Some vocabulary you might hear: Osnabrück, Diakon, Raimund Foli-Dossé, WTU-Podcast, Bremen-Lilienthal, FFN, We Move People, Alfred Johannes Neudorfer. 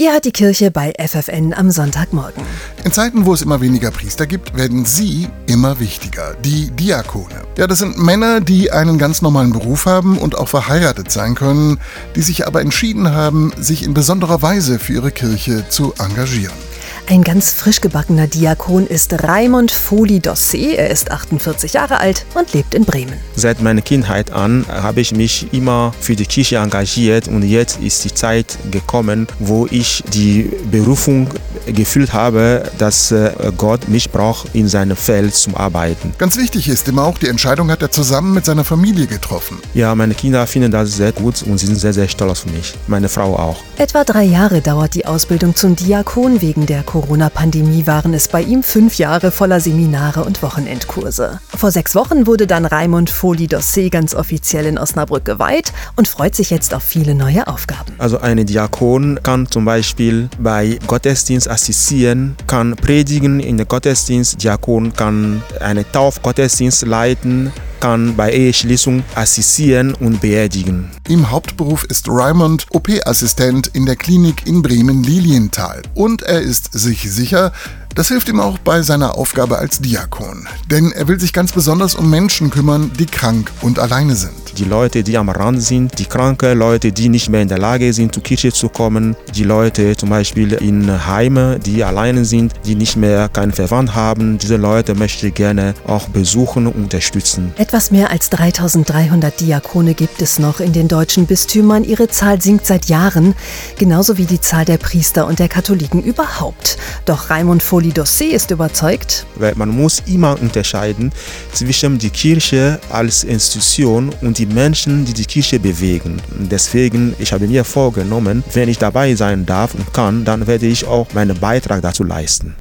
Ihr hört die Kirche bei FFN am Sonntagmorgen. In Zeiten, wo es immer weniger Priester gibt, werden sie immer wichtiger. Die Diakone. Ja, das sind Männer, die einen ganz normalen Beruf haben und auch verheiratet sein können, die sich aber entschieden haben, sich in besonderer Weise für ihre Kirche zu engagieren. Ein ganz frisch gebackener Diakon ist Raimund Foli-Dossé. Er ist 48 Jahre alt und lebt in Bremen. Seit meiner Kindheit an habe ich mich immer für die Kirche engagiert und jetzt ist die Zeit gekommen, wo ich die Berufung gefühlt habe, dass Gott mich braucht in seinem Feld zum Arbeiten. Ganz wichtig ist immer auch, die Entscheidung hat er zusammen mit seiner Familie getroffen. Ja, meine Kinder finden das sehr gut und sie sind sehr, sehr stolz auf mich. Meine Frau auch. Etwa 3 Jahre dauert die Ausbildung zum Diakon. Wegen der Corona-Pandemie waren es bei ihm 5 Jahre voller Seminare und Wochenendkurse. Vor 6 Wochen wurde dann Raimund Foli-Dossé ganz offiziell in Osnabrück geweiht und freut sich jetzt auf viele neue Aufgaben. Also ein Diakon kann zum Beispiel bei Gottesdienst assistieren, kann predigen in den Gottesdienst, Diakon kann einen Taufgottesdienst leiten, kann bei Eheschließung assistieren und beerdigen. Im Hauptberuf ist Raimund OP-Assistent in der Klinik in Bremen-Lilienthal. Und er ist sich sicher, das hilft ihm auch bei seiner Aufgabe als Diakon. Denn er will sich ganz besonders um Menschen kümmern, die krank und alleine sind. Die Leute, die am Rand sind, die kranken Leute, die nicht mehr in der Lage sind, zur Kirche zu kommen. Die Leute zum Beispiel in Heimen, die alleine sind, die nicht mehr keinen Verwandten haben. Diese Leute möchte ich gerne auch besuchen und unterstützen. Etwas mehr als 3300 Diakone gibt es noch in den deutschen Bistümern. Ihre Zahl sinkt seit Jahren, genauso wie die Zahl der Priester und der Katholiken überhaupt. Doch Raimund Foli-Dossé ist überzeugt. Weil man muss immer unterscheiden zwischen der Kirche als Institution und die Menschen, die die Kirche bewegen. Deswegen, ich habe mir vorgenommen, wenn ich dabei sein darf und kann, dann werde ich auch meinen Beitrag dazu leisten.